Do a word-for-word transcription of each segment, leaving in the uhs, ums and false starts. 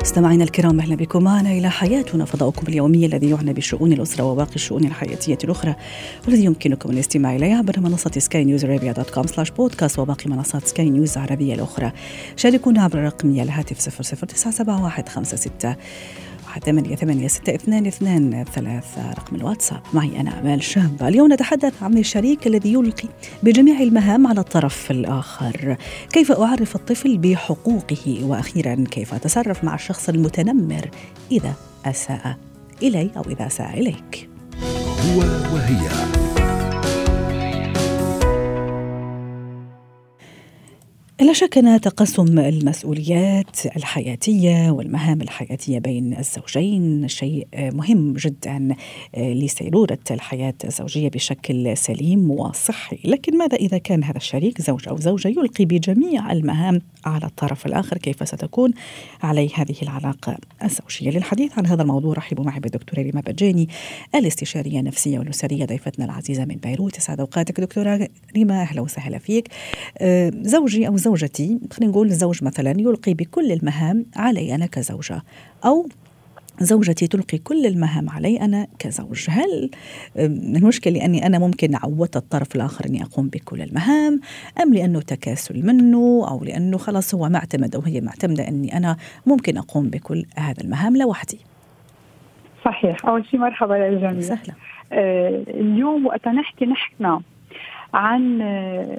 مستمعينا الكرام، أهلا بكم معنا إلى حياتنا، فضاؤكم اليومي الذي يعنى بشؤون الأسرة وباقي الشؤون الحياتية الأخرى، والذي يمكنكم الاستماع إليه عبر منصة سكاي نيوز أرابيا دوت كوم سلاش بودكاست وباقي منصات سكاي نيوز عربية الأخرى. شاركونا عبر رقمي الهاتف صفر صفر تسعة سبعة واحد خمسة ستة ثمانية ثمانية ستة اثنان اثنان ثلاثة، رقم الواتساب. معي أنا أمال شابة. اليوم نتحدث عن الشريك الذي يلقي بجميع المهام على الطرف الآخر، كيف أعرف الطفل بحقوقه، وأخيرا كيف أتصرف مع الشخص المتنمر إذا أساء إلي أو إذا أساء إليك. هو وهي لا شك أن تقسم المسؤوليات الحياتية والمهام الحياتية بين الزوجين شيء مهم جدا لسيرورة الحياة الزوجية بشكل سليم وصحي، لكن ماذا إذا كان هذا الشريك زوج أو زوجة يلقي بجميع المهام على الطرف الآخر؟ كيف ستكون عليه هذه العلاقة الزوجية؟ للحديث عن هذا الموضوع رحبوا معي بالدكتورة ريما بهجاني، الاستشارية النفسية والأسرية، ضيفتنا العزيزة من بيروت. يسعد أوقاتك دكتورة ريما، أهلا وسهلا فيك. زوجي أو زوجة زوجتي، خلينا نقول الزوج مثلا يلقي بكل المهام علي أنا كزوجة، أو زوجتي تلقي كل المهام علي أنا كزوج، هل المشكلة أني أنا ممكن أعود الطرف الآخر أني أقوم بكل المهام، أم لأنه تكاسل منه، أو لأنه خلاص هو معتمد أو هي معتمدة أني أنا ممكن أقوم بكل هذا المهام لوحدي؟ صحيح. أول شيء مرحبا للجميع. سهلا. آه اليوم وقت نحكي نحن عن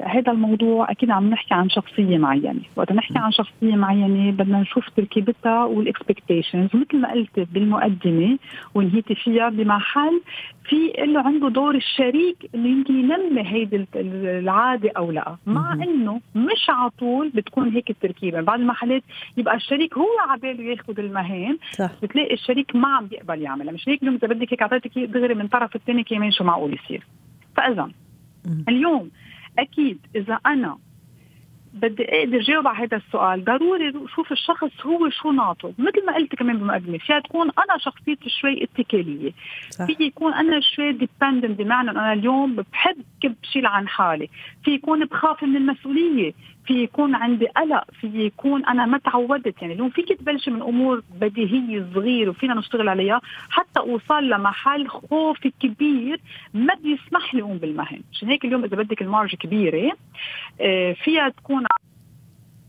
هذا الموضوع أكيد عم نحكي عن شخصية معينة، وقت نحكي عن شخصية معينة بدنا نشوف تركيبتها والإكسبكتيشنز، مثل ما قلت بالمقدمة ونهيتي فيها، بمحل في اللي عنده دور الشريك اللي يمكن ينمي هيدي العادة أو لا، مع إنه مش عطول بتكون هيك التركيبة. بعض المحلات يبقى الشريك هو عباله ياخد المهام، بتلاقي الشريك ما عم بيقبل يعملها، مش هيك لو أنت بدك هيك عطيتك دغري من طرف التاني كمان شو معقول يصير. فإذا اليوم أكيد إذا أنا بدي أقدر جاوب على هذا السؤال ضروري شوف الشخص هو شو ناطق. مثل ما قلت كمان بمقدمة، فيها تكون أنا شخصيتي شوي اتكالية، في يكون أنا شوي dependent، بمعنى أنا اليوم بحب كب شيل عن حالي، في يكون بخاف من المسؤولية، في يكون عندي قلق، في يكون أنا ما تعودت. يعني اليوم فيك تبلش من أمور بديهية صغيرة وفينا نشتغل عليها حتى أوصل لمحل خوف كبير ما بيسمح لي أقوم بالمهام. عشان هيك اليوم إذا بدك المارج كبيرة فيها تكون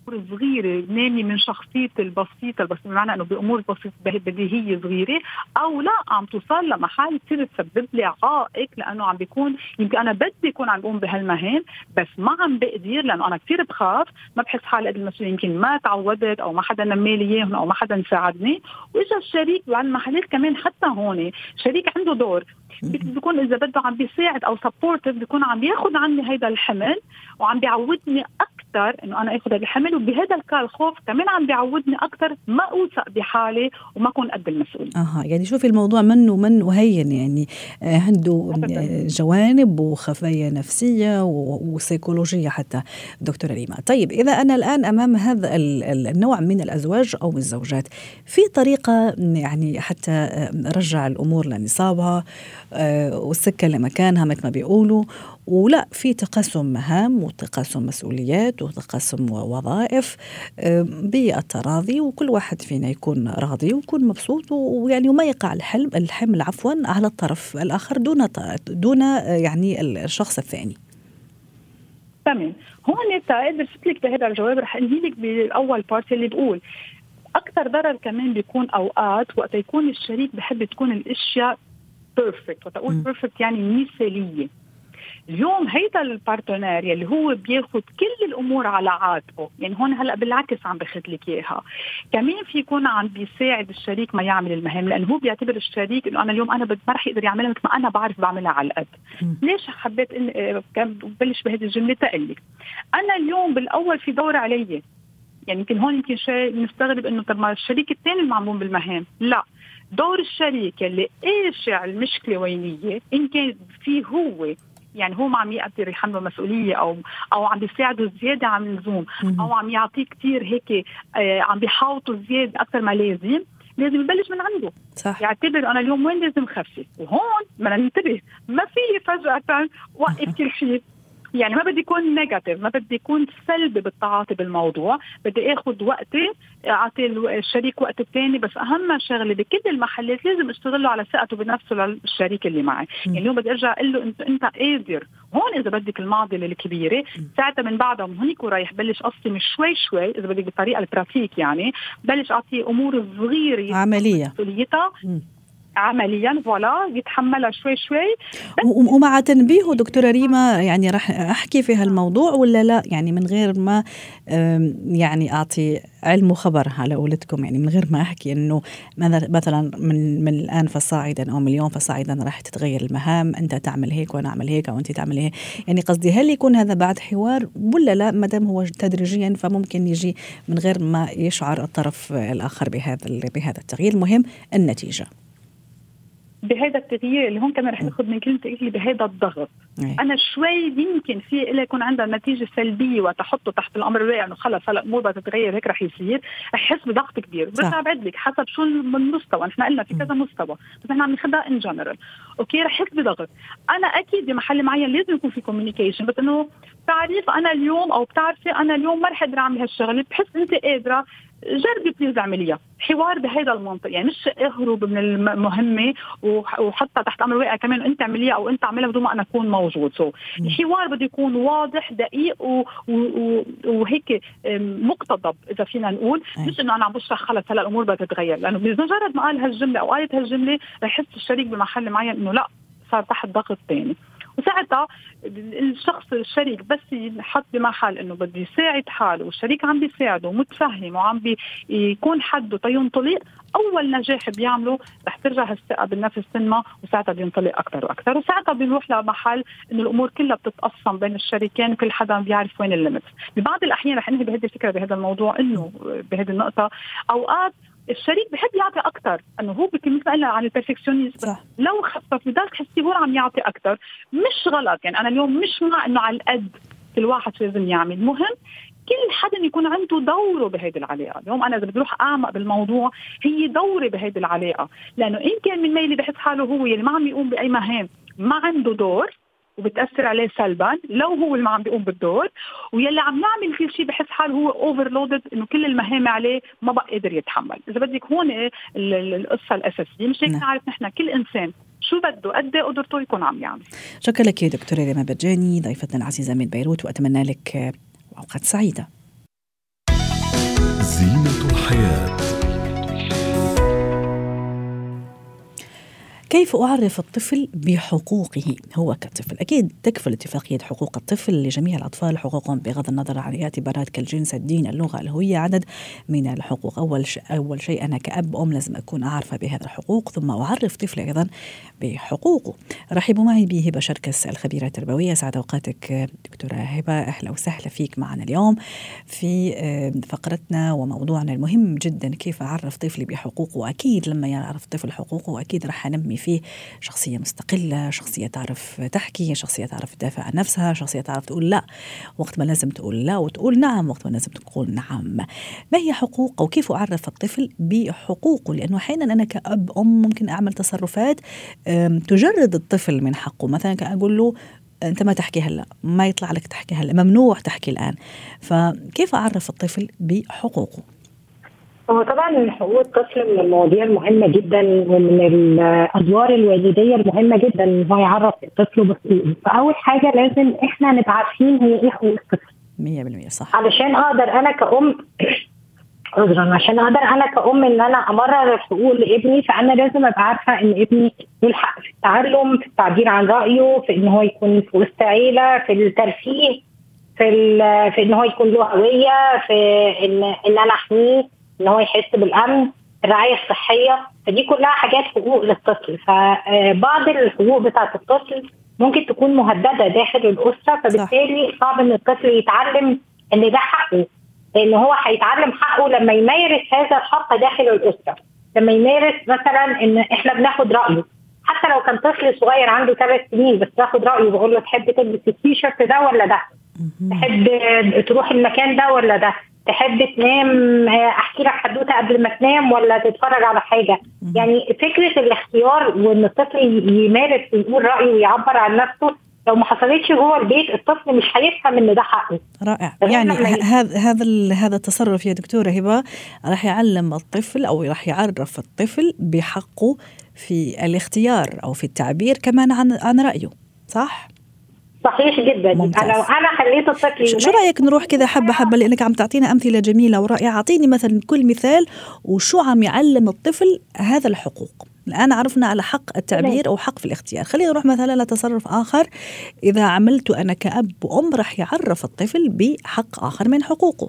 أمور صغيرة نامي من شخصية البسيطة البسيطة، بمعنى أنه بأمور بسيطة بديهية صغيرة، أو لا عم توصل لمحل تصير تسبب لي عائق، لأنه عم بيكون يمكن أنا بدي يكون عم بقوم بهالمهام بس ما عم بقدر، لأنه أنا كثير بخاف، ما بحس حالي قد المسؤولية، يمكن ما تعودت أو ما حدا نمالي إياهم أو ما حدا ساعدني. وإجا الشريك وعلى المحلات كمان حتى هون شريك عنده دور، بيكون إذا بده عم بيساعد أو سبورتيف، بيكون عم ياخد عني هيدا الحمل وعم بيعودني أكثر إنه أنا أخذ الحمل، وبهذا الخوف كمان عم بيعودني أكثر ما أوثق بحالي وما أكون قد المسؤول. أها، يعني شوفي الموضوع منه منه هين، يعني عنده جوانب وخفايا نفسية وسيكولوجية حتى دكتورة ريما. طيب إذا أنا الآن أمام هذا النوع من الأزواج أو الزوجات، في طريقة يعني حتى رجع الأمور لنصابها والسكة لمكانها مثل ما بيقولوا، ولا في تقاسم مهام وتقاسم مسؤوليات وتقاسم وظائف بالتراضي، وكل واحد فينا يكون راضي ويكون مبسوط، ويعني وما يقع الحمل الحمل عفوا على الطرف الآخر دون دون يعني الشخص الثاني؟ تمام. هون تقدر شكلك بهذا الجواب رح انهيلك بالاول بارت اللي بقول اكثر ضرر كمان بيكون اوقات وقت يكون الشريك بحب تكون الاشياء بيرفكت، وتقول بيرفكت يعني مثالية. اليوم هيدا البارتنير اللي هو بياخد كل الأمور على عاتقه، يعني هون هلأ بالعكس عم بخد لك إياها، كمان في يكون عم بيساعد الشريك ما يعمل المهام، لأنه هو بيعتبر الشريك إنه أنا اليوم أنا ما رح يقدر يعملها مثل ما أنا بعرف بعملها على القد. ليش حبيت إن بلش بهذه الجملة؟ تقلك أنا اليوم بالأول في دور علي، يعني يمكن هون يمكن شيء نستغرب إنه طب ما الشريك الثاني المعمول بالمهام، لا، دور الشريك اللي إيش المشكلة وينية إن كان فيه هو يعني هو ما عم يقدر يحمله مسؤولية أو أو عم بيساعده زيادة عن اللزوم أو عم يعطيه كتير هيك آه عم بيحاوطه زيادة أكثر ما لازم، لازم يبلش من عنده. صح. يعتبر أنا اليوم وين لازم خفف، وهون بدنا ننتبه ما في فجأة وقف كل شيء. يعني ما بدي يكون نيجاتيف، ما بدي يكون سلبي بالتعاطي بالموضوع، بدي اخذ وقتي، اعطي الشريك وقت الثاني، بس اهم شغله بكل المحلات لازم اشتغل له على ثقته بنفسه للشريك اللي معي. يعني اليوم بدي ارجع اقول له انت انت قادر، هون اذا بدك المعضله الكبيره ساعتها من بعدها هنيك ورايح بلش قسم شوي شوي، اذا بدك بالطريقه البراتيك يعني بلش اعطيه امور صغيره عمليه عمليا فوالا يتحملها شوي شوي. ومع تنبيهه دكتورة ريما يعني رح أحكي في هالموضوع ولا لا، يعني من غير ما يعني أعطي علم وخبر على قولتكم، يعني من غير ما أحكي إنه مثلا من, من الآن فصاعدا أو مليون فصاعدا راح تتغير المهام، أنت تعمل هيك وأنا أعمل هيك أو أنت تعمل هيك، يعني قصدي هل يكون هذا بعد حوار ولا لا مدام هو تدريجيا فممكن يجي من غير ما يشعر الطرف الآخر بهذا بهذا التغيير. المهم النتيجة بهذا التغيير اللي هون كمان رح ناخذ من كلمة اللي بهذا الضغط. أي. أنا شوي يمكن في إلا يكون عندها نتيجة سلبية وتحطه تحت الأمر الواقع إنه خلص هلا الأمور بتتغير هيك رح يصير، رح يحس بضغط كبير. بس عم بعدلك حسب شو المستوى، نحن قلنا في كذا مستوى بس نحن عم ناخذها إن جنرال. أوكي رح يحس بضغط. أنا أكيد بمحل معين لازم يكون في كوميونيكيشن، بس إنه تعريف أنا اليوم أو بتعرفي أنا اليوم ما رح أقدر أعمل هالشغلة، بحس أنت قادرة جربي بليز اعمليها، حوار بهذا المنطق، يعني مش اهرب من المهمه وحطها تحت امر واقع كمان انت اعمليها او انت اعملها بدون ما انا اكون موجود. سو الحوار بده يكون واضح دقيق و... و... وهيك مقتضب اذا فينا نقول، مش انه انا عم بشرح خلص هلا الامور بتتغير، لانه بمجرد ما قال هالجمله او قالت هالجمله رح يحس الشريك بمحل معين انه لا صار تحت ضغط ثاني، وساعتها الشخص الشريك بس ينحط بمحل انه بدي يساعد حاله والشريك عم بيساعده ومتفهم وعم بيكون حده تينطلق، اول نجاح بيعمله رح ترجع الثقه بالنفس تنمى، وساعتها بينطلق اكثر واكثر، وساعتها بنروح لمحل انه الامور كلها بتتقسم بين الشريكين وكل حدا بيعرف وين الليمت. ببعض الاحيان رح انهي بهذه الفكره بهذا الموضوع، انه بهذه النقطه اوقات الشريك بحب يعطي أكتر، أنه هو بكمل قلنا عن البرفكشنيزم، لو خفف لذلك حسي هو عم يعطي أكتر، مش غلط، يعني أنا اليوم مش مع أنه على القد كل واحد لازم يعمل، مهم كل حدا يكون عنده دوره بهيدي العلاقة. اليوم أنا إذا بدي أروح أعمق بالموضوع هي دوري بهيدي العلاقة، لأنه إن كان من ميلي بحس حاله هو اللي ما عم يقوم بأي مهام ما عنده دور وبتأثر عليه سلبا، لو هو اللي ما عم بيقوم بالدور ويلي عم نعمل كل شيء بحس حاله هو اوفرلودد، انه كل المهام عليه ما بقى قادر يتحمل. اذا بدك هون القصه الاساسيه مش هيك نعرف نحن كل انسان شو بده قد ايه قدرته يكون عم يعمل. شكرا لك يا دكتوره ريما بهجاني ضيفتنا العزيزه من بيروت، واتمنى لك اوقات سعيده. زينة الحياه. كيف أعرف الطفل بحقوقه هو كطفل؟ أكيد تكفل اتفاقية حقوق الطفل لجميع الأطفال حقوقهم بغض النظر عن الاعتبارات كالجنس، الدين، اللغة، الهوية، عدد من الحقوق. أول شيء أول شيء أنا كأب أم لازم أكون أعرف بهذا الحقوق، ثم أعرف طفلي أيضا بحقوقه. رحبوا معي بهبة شركس الخبيرة التربوية. سعد أوقاتك دكتورة هبة، أهلا وسهلا فيك معنا اليوم في فقرتنا وموضوعنا المهم جدا، كيف أعرف طفلي بحقوقه. أكيد لما يعرف الطفل حقوقه أكيد رح ننمي فيه شخصية مستقلة، شخصية تعرف تحكي، شخصية تعرف تدافع عن نفسها، شخصية تعرف تقول لا وقت ما لازم تقول لا وتقول نعم وقت ما لازم تقول نعم. ما هي حقوقه وكيف أعرف الطفل بحقوقه؟ لأنه أحيانا أنا كأب أم ممكن أعمل تصرفات تجرد الطفل من حقه، مثلا كأقول له أنت ما تحكي هلأ، ما يطلع لك تحكي هلأ، ممنوع تحكي الآن. فكيف أعرف الطفل بحقوقه؟ هو طبعا حقوق الطفل من المواضيع المهمه جدا ومن الادوار الوالديه المهمه جدا ان هو يعرف طفله بحقوقه. فاول حاجه لازم احنا نبقى عارفين هي ايه حقوق الطفل مية بالمية صح، علشان اقدر انا كأم اقدر عشان اقدر انا كأم ان انا امرر الحقوق لابني، فانا لازم ابقى عارفه ان ابني له حق في التعلم، في التعبير عن رايه، في ان هو يكون في وسط عيله، في الترفيه، في في ان هو يكون له هويه، في ان ان انا احميه، ان هو يحس بالامن، الرعايه الصحيه. فدي كلها حاجات حقوق للطفل. فبعض الحقوق بتاعه الطفل ممكن تكون مهدده داخل الاسره، فبالتالي صعب ان الطفل يتعلم ان ده حقه، ان هو هيتعلم حقه لما يمارس هذا الحق داخل الاسره، لما يمارس مثلا ان احنا بناخد رايه، حتى لو كان طفل صغير عنده ثلاث سنين بس باخد رايه بقول له تحب تلبس التيشيرت ده ولا ده؟ تحب تروح المكان ده ولا ده؟ تحب تنام احكي لك حدوته قبل ما تنام ولا تتفرج على حاجه؟ يعني فكره الاختيار وان الطفل يمارس ويقول رايه ويعبر عن نفسه لو ما حصلتش جوه البيت الطفل مش هيفهم ان ده حقه. رائع. يعني هذا هذا هذا التصرف يا دكتوره هبه راح يعلم الطفل او راح يعرف الطفل بحقه في الاختيار او في التعبير كمان عن عن رايه. صح صحيح جدا. ممتاز. انا انا خليت الطفل. شو رايك نروح كذا حبه حبه لانك عم تعطينا امثله جميله ورائعه؟ اعطيني مثلا كل مثال وشو عم يعلم الطفل هذا الحقوق. الان عرفنا على حق التعبير او حق في الاختيار، خلينا نروح مثلا لتصرف اخر اذا عملت انا كأب وام راح يعرف الطفل بحق اخر من حقوقه.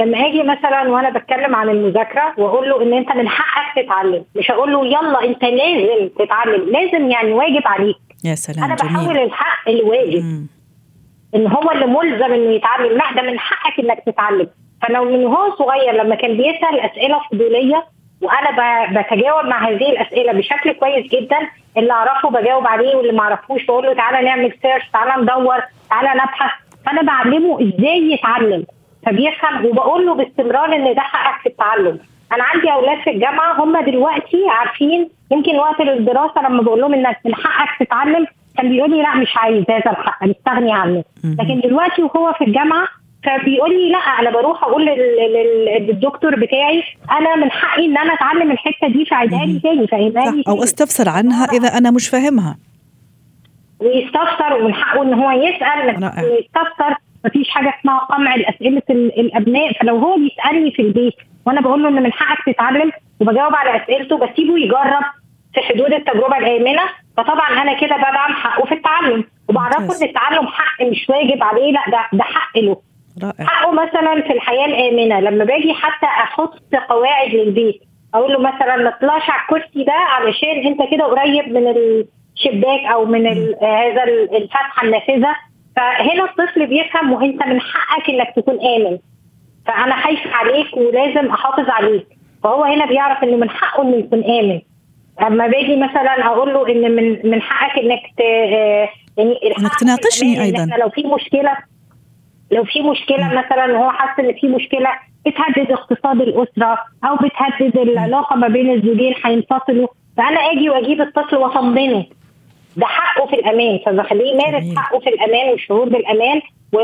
لما اجي مثلا وانا بتكلم عن المذاكره واقول له ان انت من حقك تتعلم، مش هقول له يلا انت لازم تتعلم، لازم يعني واجب عليك. يا سلام. انا جميل. بحاول الحق الواجب م. ان هو اللي ملزم انه يتعلم، لا ده من حقك انك تتعلم. فلو من هو صغير لما كان بيسال اسئله فضوليه وانا بتجاوب مع هذه الاسئله بشكل كويس جدا، اللي اعرفه بجاوب عليه واللي ما اعرفوش بقول له تعالى نعمل سيرش، تعالى ندور، تعالى نبحث. فانا بعلمه ازاي يتعلم فبيفهم، وبقول له باستمرار ان ده حقك في التعلم. انا عندي اولاد في الجامعه هم دلوقتي عارفين، يمكن وقت الدراسه لما بقول لهم انك من حقك تتعلم كان بيقول لي لا مش عايز هذا الحق نستغني عنه، لكن دلوقتي وهو في الجامعه فبيقول لي لا انا بروح اقول للدكتور بتاعي انا من حقي ان انا اتعلم الحته دي فعيدها لي تاني، فاهمها لي او استفسر عنها اذا انا مش فاهمها، ويستفسر ومن حقه ان هو يسال ويستفسر. مفيش حاجه اسمها قمع الاسئله الابناء. فلو هو بيسالني في البيت وانا بقول له ان من حقك تتعلم وبجاوب على اسئلته بسيبه يجرب في حدود التجربه الامنه، فطبعا انا كده بدعم حقه في التعلم وبعرفه ان التعلم حق مش واجب عليه، لا ده ده حق له. رائع. حقه مثلا في الحياة الآمنة لما باجي حتى أحط قواعد للبيت أقول له مثلا ما تطلعش على الكرسي ده علشان أنت كده قريب من الشباك أو من هذا الفتحة النافذة، فهنا الطفل بيفهم وأنت من حقك إنك تكون آمن، فأنا خايف عليك ولازم أحافظ عليك، فهو هنا بيعرف إنه من حقه إنه يكون آمن. أما باجي مثلا أقول له إن من من حقك إنك يعني إنك تناقشني أيضا لو في مشكلة، لو في مشكله مثلا هو حاسس ان في مشكله بتهدد اقتصاد الاسره او بتهدد العلاقه ما بين الزوجين هينفصلوا، فانا اجي واجيب الطفل واطمنه ده حقه في الامان، فبخليه يمارس حقه في الامان والشعور بالامان و...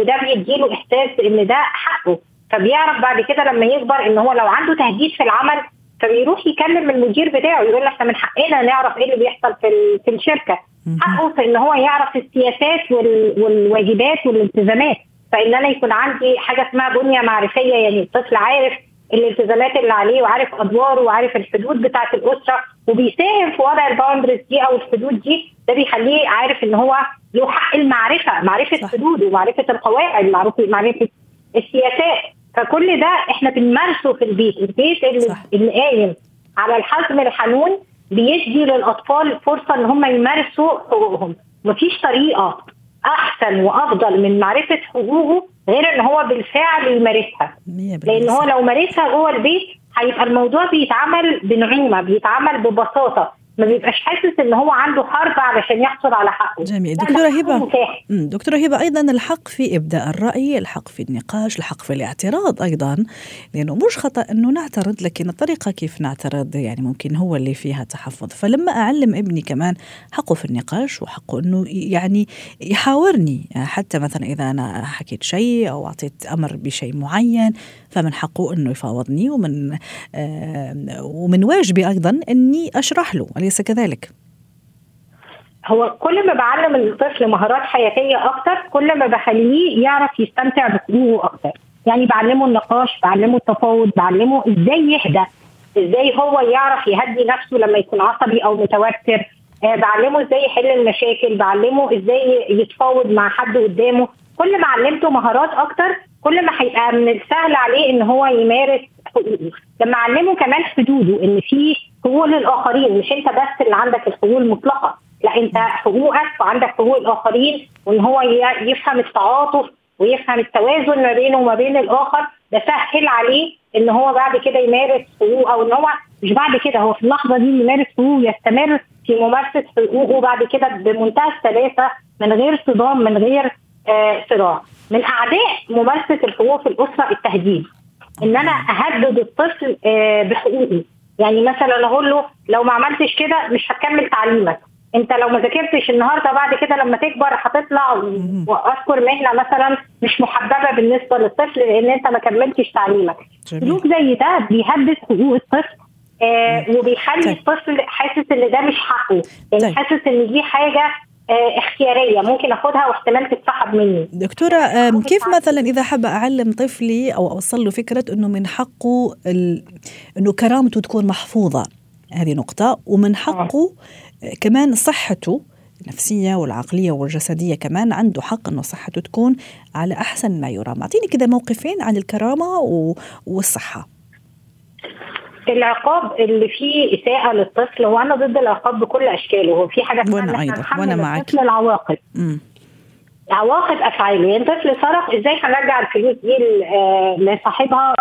وده بيديله احساس ان ده حقه، فبيعرف بعد كده لما يكبر ان هو لو عنده تهديد في العمل فبيروح يكلم المدير بتاعه يقول له احنا من حقنا نعرف ايه اللي بيحصل في ال... في الشركه. حقه في ان هو يعرف السياسات والواجبات والالتزامات، فان انا يكون عندي حاجه اسمها بنيه معرفيه، يعني الطفل عارف الالتزامات اللي عليه وعارف ادواره وعارف الحدود بتاعه الاسره وبيساهم في وضع الباوندرز دي او الحدود دي، ده بيخليه عارف ان هو له حق المعرفه، معرفه حدوده ومعرفه القواعد، معرفه معرفه السياسات. فكل ده احنا بنمارسه في البيت. البيت اللي, اللي قايم على الحزم الحنون بيدي للأطفال فرصة إن هم يمارسوا حقوقهم. مفيش طريقة أحسن وأفضل من معرفة حقوقه غير إن هو بالفعل يمارسها، لأن هو لو مارسها جوه البيت هيبقى الموضوع بيتعمل بنعومة، بيتعمل ببساطة، ما بيبقاش حاسس ان هو عنده حرب علشان يحصل على حقه. جميل. دكتورة هبة دكتورة هبة ايضا الحق في ابداء الراي، الحق في النقاش، الحق في الاعتراض ايضا، لانه مش خطا انه نعترض لكن الطريقه كيف نعترض يعني ممكن هو اللي فيها تحفظ. فلما اعلم ابني كمان حقه في النقاش وحقه انه يعني يحاورني، حتى مثلا اذا انا حكيت شيء او اعطيت امر بشيء معين فمن حقه انه يفاوضني، ومن آه ومن واجبي ايضا اني اشرح له، أليس كذلك؟ هو كل ما بعلم الطفل مهارات حياتية أكتر كل ما بخليه يعرف يستمتع بحقوقه أكتر، يعني بعلمه النقاش، بعلمه التفاوض، بعلمه إزاي يهدأ، إزاي هو يعرف يهدي نفسه لما يكون عصبي أو متوتر، بعلمه إزاي يحل المشاكل، بعلمه إزاي يتفاوض مع حد قدامه. كل ما علمته مهارات أكتر كل ما هيبقى من السهل عليه إن هو يمارس حقوقه. لما علمه كمان حدوده، إن فيه حقوق للآخرين، مش أنت بس اللي عندك الحقوق المطلقة، لا أنت حقوقك وعندك حقوق الآخرين، وإن هو يفهم التعاطف ويفهم التوازن ما بينه وما بين الآخر، ده سهل عليه إن هو بعد كده يمارس حقوقه، أو إن هو مش بعد كده، هو في اللحظة دي ممارس حقوقه يستمر في ممارسة حقوقه بعد كده بمنتهى السلاسة من غير صدام من غير آه صراع. من أعداء ممارسة الحقوق في الأسرة التهديد، إن أنا أهدد الطفل آه بحقوقه. يعني مثلا أقول له لو ما عملتش كده مش هتكمل تعليمك، انت لو ما ذاكرتش النهارده بعد كده لما تكبر هتطلع واذكر مهنه مثلا مش محببه بالنسبه للطفل لان انت ما كملتش تعليمك. سلوك زي ده بيهدد حقوق الطفل آه وبيخلي الطفل حاسس ان ده مش حقه، يعني حاسس ان دي حاجه اختيارية ممكن أخدها واحتمال تتسحب مني. دكتورة كيف مثلا إذا حابة أعلم طفلي أو أوصل له فكرة أنه من حقه ال... أنه كرامته تكون محفوظة، هذه نقطة، ومن حقه آه. كمان صحته النفسية والعقلية والجسدية، كمان عنده حق أنه صحته تكون على أحسن ما يرام. أعطيني كذا موقفين عن الكرامة و... والصحة. العقاب اللي فيه إساءة للطفل، وأنا ضد العقاب بكل أشكاله. هو في حاجة اسمها الطفل العواقب، عواقب أفعاله. يعني طفل سرق، إزاي هنرجع الفلوس دي لصاحبها؟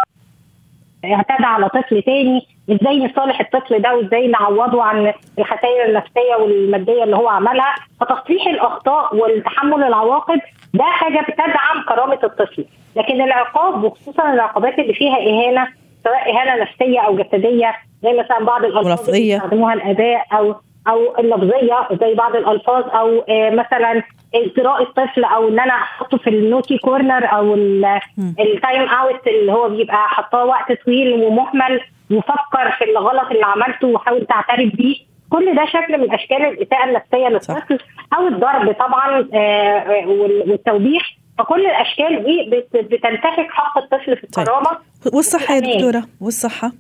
اعتدى على طفل تاني، إزاي نصالح الطفل ده وإزاي نعوضه عن الخسائر النفسية والمادية اللي هو عملها؟ فتصحيح الأخطاء والتحمل العواقب ده حاجة بتدعم كرامة الطفل. لكن العقاب وخصوصا العقوبات اللي فيها إهانة، سواء إهانة نفسية أو جسدية زي مثلا بعض الألفاظ يستخدموها الآباء أو أو اللفظية زي بعض الألفاظ، أو مثلا إجراء الطفل، أو إن أنا أحطه في النوتي كورنر أو التايم أوت اللي هو بيبقى حطاه وقت طويل ومهمل وفكر في الغلط اللي عملته وحاول تعترف بيه. كل ده شكل من أشكال الإساءة النفسية للطفل، أو الضرب طبعا والتوبيخ. فكل الأشكال دي بتنتهك حق الطفل في الكرامة. والصحة يا دكتورة، والصحة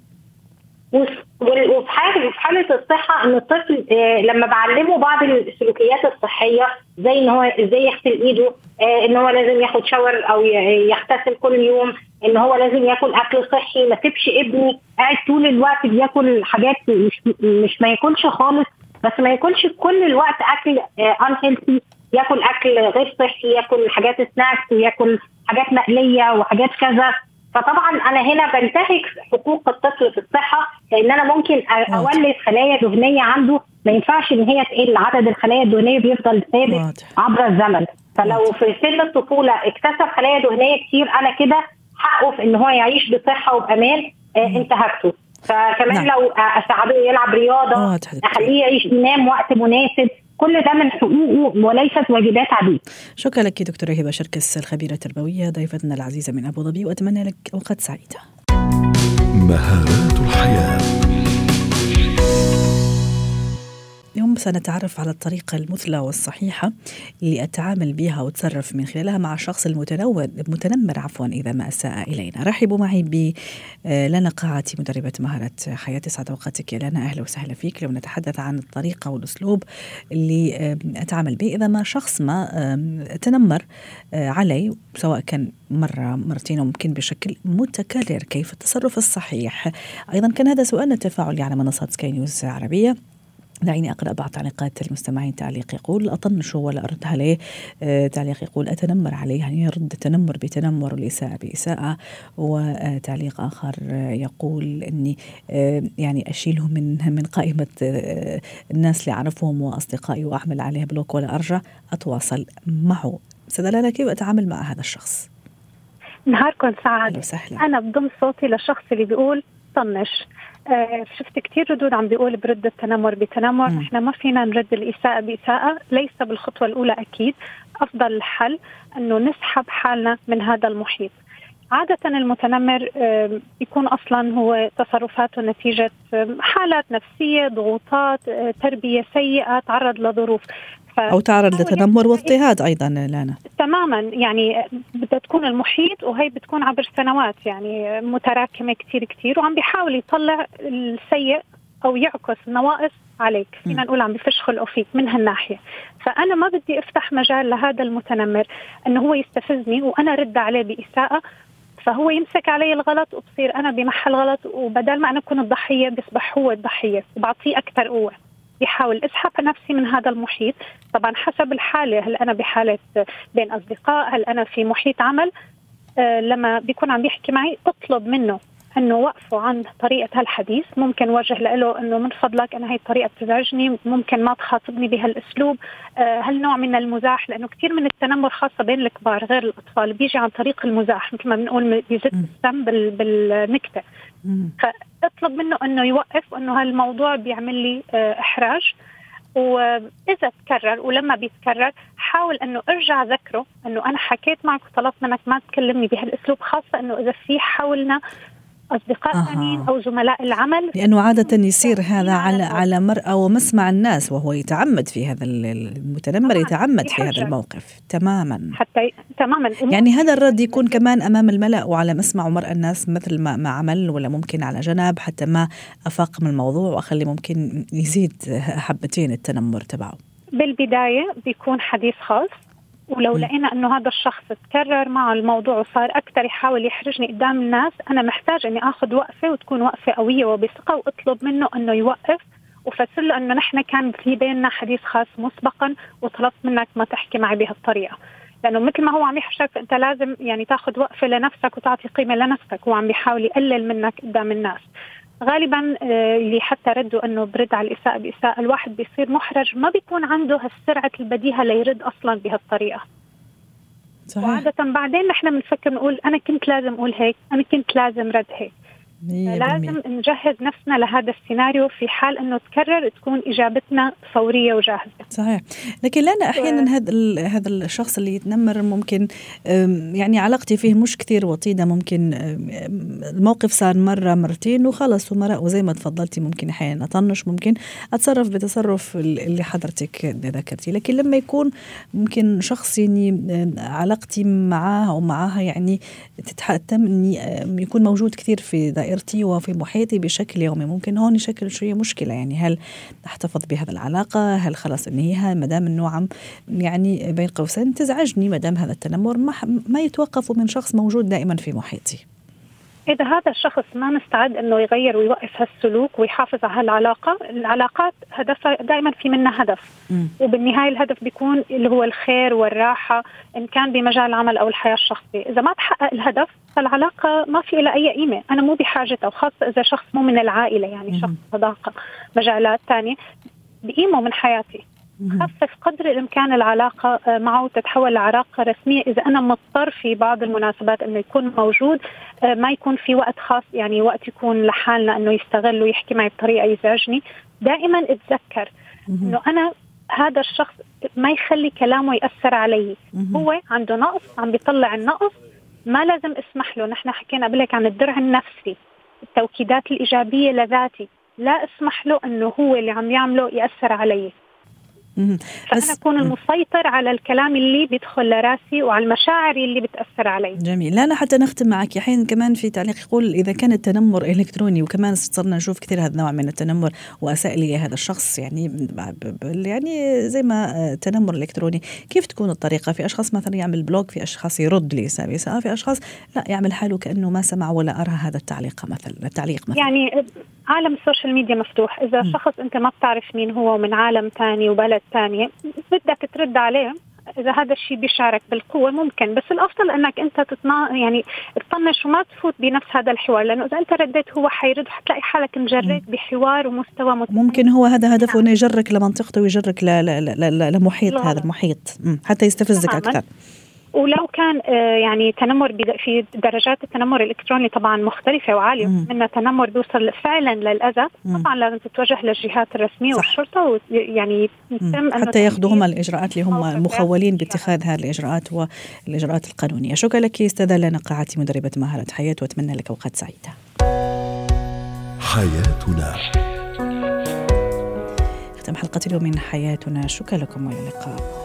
وفي حالة الصحة إن الطفل لما بعلمه بعض السلوكيات الصحية زي إن هو إزاي يغسل إيده، إن هو لازم ياخد شاور أو يغتسل كل يوم، إن هو لازم يأكل أكل صحي، ما تبش ابني قاعد طول الوقت بيأكل حاجات مش مش ما يأكلش خالص، بس ما يأكلش كل الوقت أكل unhealthy، يأكل أكل غير صحي، يأكل حاجات سناكس ويأكل حاجات مقلية وحاجات كذا. فطبعا أنا هنا بنتهك حقوق الطفل في الصحة، لأن أنا ممكن أولد خلايا دهنية عنده ما ينفعش إن هي تقل، عدد الخلايا الدهنية بيفضل ثابت عبر الزمن. فلو في سن الطفولة اكتسب خلايا دهنية كتير، أنا كده حقه في إن هو يعيش بصحة وبأمان انتهكته. فكمان نعم. لو أساعده يلعب رياضة، أخليه يعيش ينام وقت مناسب، كل ده من حقوقه وليست واجبات عليه. شكرا لك دكتورة هبة شركس، الخبيرة التربوية، ضيفتنا العزيزة من أبو ظبي، وأتمنى لك أوقات سعيدة. مهارات الحياة. اليوم سنتعرف على الطريقة المثلى والصحيحة اللي أتعامل بها وتصرف من خلالها مع الشخص المتنور المتنمر عفوا إذا ما أساء إلينا. رحبوا معي ب لنا قاعدة، مدربة مهارات حياة. سعد وقتك يا لنا، أهلا وسهلا فيك. لو نتحدث عن الطريقة والأسلوب اللي أتعامل به إذا ما شخص ما تنمر علي، سواء كان مرة مرتين وممكن بشكل متكرر، كيف التصرف الصحيح؟ أيضا كان هذا سؤالنا التفاعلي على منصات سكاي نيوز عربية. دعيني أقرأ بعض تعليقات المستمعين. تعليق يقول أطنشه ولا أرد عليه. أه تعليق يقول أتنمر عليه، يعني يرد تنمر بتنمر والإساءة بإساءة. وتعليق آخر يقول أني أه يعني أشيله من من قائمة أه الناس اللي أعرفهم وأصدقائي وأعمل عليه بلوك ولا أرجع أتواصل معه. سدلالة، كيف أتعامل مع هذا الشخص؟ نهاركم سعد. أنا بضم صوتي للشخص اللي بيقول طنش. آه شفت كتير ردود عم بيقول برد التنمر بتنمر. م. احنا ما فينا نرد الإساءة بإساءة، ليس بالخطوة الأولى. أكيد أفضل الحل أنه نسحب حالنا من هذا المحيط. عادة المتنمر آه يكون أصلا هو تصرفاته نتيجة آه حالات نفسية، ضغوطات، آه تربية سيئة، تعرض لظروف أو تعرض لتنمر واضطهاد أيضا. لانا تماما، يعني بدها تكون المحيط، وهي بتكون عبر سنوات يعني متراكمة كتير كتير، وعم بيحاول يطلع السيء أو يعكس النواقص عليك. فينا نقول عم بفشخله فيك من هالناحية. فأنا ما بدي أفتح مجال لهذا المتنمر أنه هو يستفزني وأنا رد عليه بإساءة، فهو يمسك علي الغلط وبصير أنا بمحل غلط، وبدل ما أنا أكون الضحية بصبح هو الضحية، وبعطيه أكثر قوة. بحاول اسحب نفسي من هذا المحيط طبعا حسب الحاله، هل انا بحاله بين اصدقاء، هل انا في محيط عمل. أه لما بيكون عم بيحكي معي اطلب منه أنه وقفوا عن طريقة هالحديث، ممكن وجه له أنه من فضلك أنا هاي الطريقة بتزعجني، ممكن ما تخاطبني بهالأسلوب، هالنوع من المزاح، لأنه كتير من التنمر خاصة بين الكبار غير الأطفال بيجي عن طريق المزاح، مثل ما بنقول بيزت السم بالنكتة. فأطلب منه أنه يوقف، وأنه هالموضوع بيعمل لي إحراج، وإذا تكرر ولما بيتكرر حاول أنه أرجع ذكره أنه أنا حكيت معك وطلبت منك ما تكلمني بهالأسلوب، خاصة أنه إذا في حولنا أصدقاء ثانيين أو زملاء العمل، لأنه عادة يصير هذا على على مرأة ومسمع الناس، وهو يتعمد في هذا المتنمر يتعمد في هذا الموقف تماما حتى تماما يعني هذا الرد يكون كمان أمام الملأ وعلى مسمع ومرأة الناس، مثل ما ما عمل، ولا ممكن على جنب حتى ما أفاق من الموضوع وأخلي ممكن يزيد حبتين التنمر تبعه. بالبداية بيكون حديث خاص، ولو لقينا أنه هذا الشخص تكرر مع الموضوع وصار أكتر يحاول يحرجني قدام الناس، أنا محتاج أني أخذ وقفة، وتكون وقفة قوية وبثقة، وأطلب منه أنه يوقف، وفسر له أنه نحن كان في بيننا حديث خاص مسبقا وطلبت منك ما تحكي معي بهالطريقة، لأنه مثل ما هو عم يحرجك أنت لازم يعني تأخذ وقفة لنفسك وتعطي قيمة لنفسك، هو عم بيحاول يقلل منك قدام الناس. غالبا اللي حتى ردوا أنه برد على الإساءة بإساءة، الواحد بيصير محرج، ما بيكون عنده هالسرعة البديهة ليرد أصلا بهالطريقة. صحيح. وعادة بعدين نحن بنفكر نقول أنا كنت لازم أقول هيك، أنا كنت لازم رد هيك. لازم نجهز نفسنا لهذا السيناريو، في حال أنه تكرر تكون إجابتنا فورية وجاهزة. صحيح. لكن لنا أحيانا هذا هذا الشخص اللي يتنمر ممكن يعني علاقتي فيه مش كثير وطيدة، ممكن الموقف صار مرة مرتين وخلص ومرق، وزي ما تفضلتي ممكن أحيانا أطنش، ممكن أتصرف بتصرف اللي حضرتك ذكرتي. لكن لما يكون ممكن شخص يعني علاقتي معاه أو معاها يعني تتحتم يكون موجود كثير في دائرة وفي محيطي بشكل يومي، ممكن هون يشكل شوية مشكلة. يعني هل أحتفظ بهذا العلاقة؟ هل خلاص إنهيها؟ مدام إنه عم يعني بين قوسين تزعجني، مدام هذا التنمر ما, ما يتوقف من شخص موجود دائما في محيطي. إذا هذا الشخص ما مستعد إنه يغير ويوقف هالسلوك ويحافظ على هالعلاقة، العلاقات هدفها دائما في منها هدف، م. وبالنهاية الهدف بيكون اللي هو الخير والراحة، إن كان بمجال العمل أو الحياة الشخصية. إذا ما تحقق الهدف فالعلاقة ما في لها أي قيمة، أنا مو بحاجة، أو خاصة إذا شخص مو من العائلة، يعني م. شخص صداقة مجالات تانية بقيمه من حياتي. خفف قدر الإمكان العلاقة معه وتتحول لعلاقة رسمية. إذا أنا مضطر في بعض المناسبات أنه يكون موجود، ما يكون في وقت خاص، يعني وقت يكون لحالنا أنه يستغل ويحكي معي بطريقة يزعجني. دائما أتذكر أنه أنا هذا الشخص ما يخلي كلامه يأثر علي، هو عنده نقص عم بيطلع النقص، ما لازم اسمح له. نحن حكينا قبلك عن الدرع النفسي، التوكيدات الإيجابية لذاتي، لا اسمح له أنه هو اللي عم يعمله يأثر علي، فأنا أكون المسيطر على الكلام اللي بيدخل لراسي وعلى المشاعر اللي بتأثر علي. جميل. لا أنا حتى نختم معك حين كمان في تعليق يقول إذا كان التنمر إلكتروني، وكمان صرنا نشوف كثير هذا النوع من التنمر، وأساء لي هذا الشخص يعني يعني زي ما تنمر إلكتروني، كيف تكون الطريقة؟ في أشخاص مثلا يعمل بلوك، في أشخاص يرد لي سابي ساء، في أشخاص لا يعمل حاله كأنه ما سمع ولا أرى هذا التعليق مثلا التعليق مثلا. يعني عالم السوشيال ميديا مفتوح، إذا م. شخص أنت ما بتعرف مين هو ومن عالم تاني وبلد تانية بدك ترد عليه، إذا هذا الشيء بيشارك بالقوة ممكن، بس الأفضل أنك أنت تطنع يعني تطنش وما تفوت بنفس هذا الحوار، لأنه إذا أنت رديت هو حيرد، وحتلاقي حالك انجريت بحوار ومستوى متنين. ممكن هو هذا هدفه، أنه يجرك لمنطقته ويجرك ل- ل- ل- لمحيط هذا المحيط حتى يستفزك تماماً. أكثر. ولو كان يعني تنمر في درجات التنمر الإلكتروني طبعا مختلفة وعالية، منها تنمر بيوصل فعلا للأذى، طبعا لازم تتوجه للجهات الرسمية والشرطة، ويعني حتى ياخذوهم الإجراءات اللي هم مخولين باتخاذ هذه الإجراءات والإجراءات القانونية. شكرا لك أستاذة لنا قاعتي، مدربة مهارة حياة، وأتمنى لك أوقات سعيدة. حياتنا ختم حلقة اليوم من حياتنا، شكرا لكم واللقاء.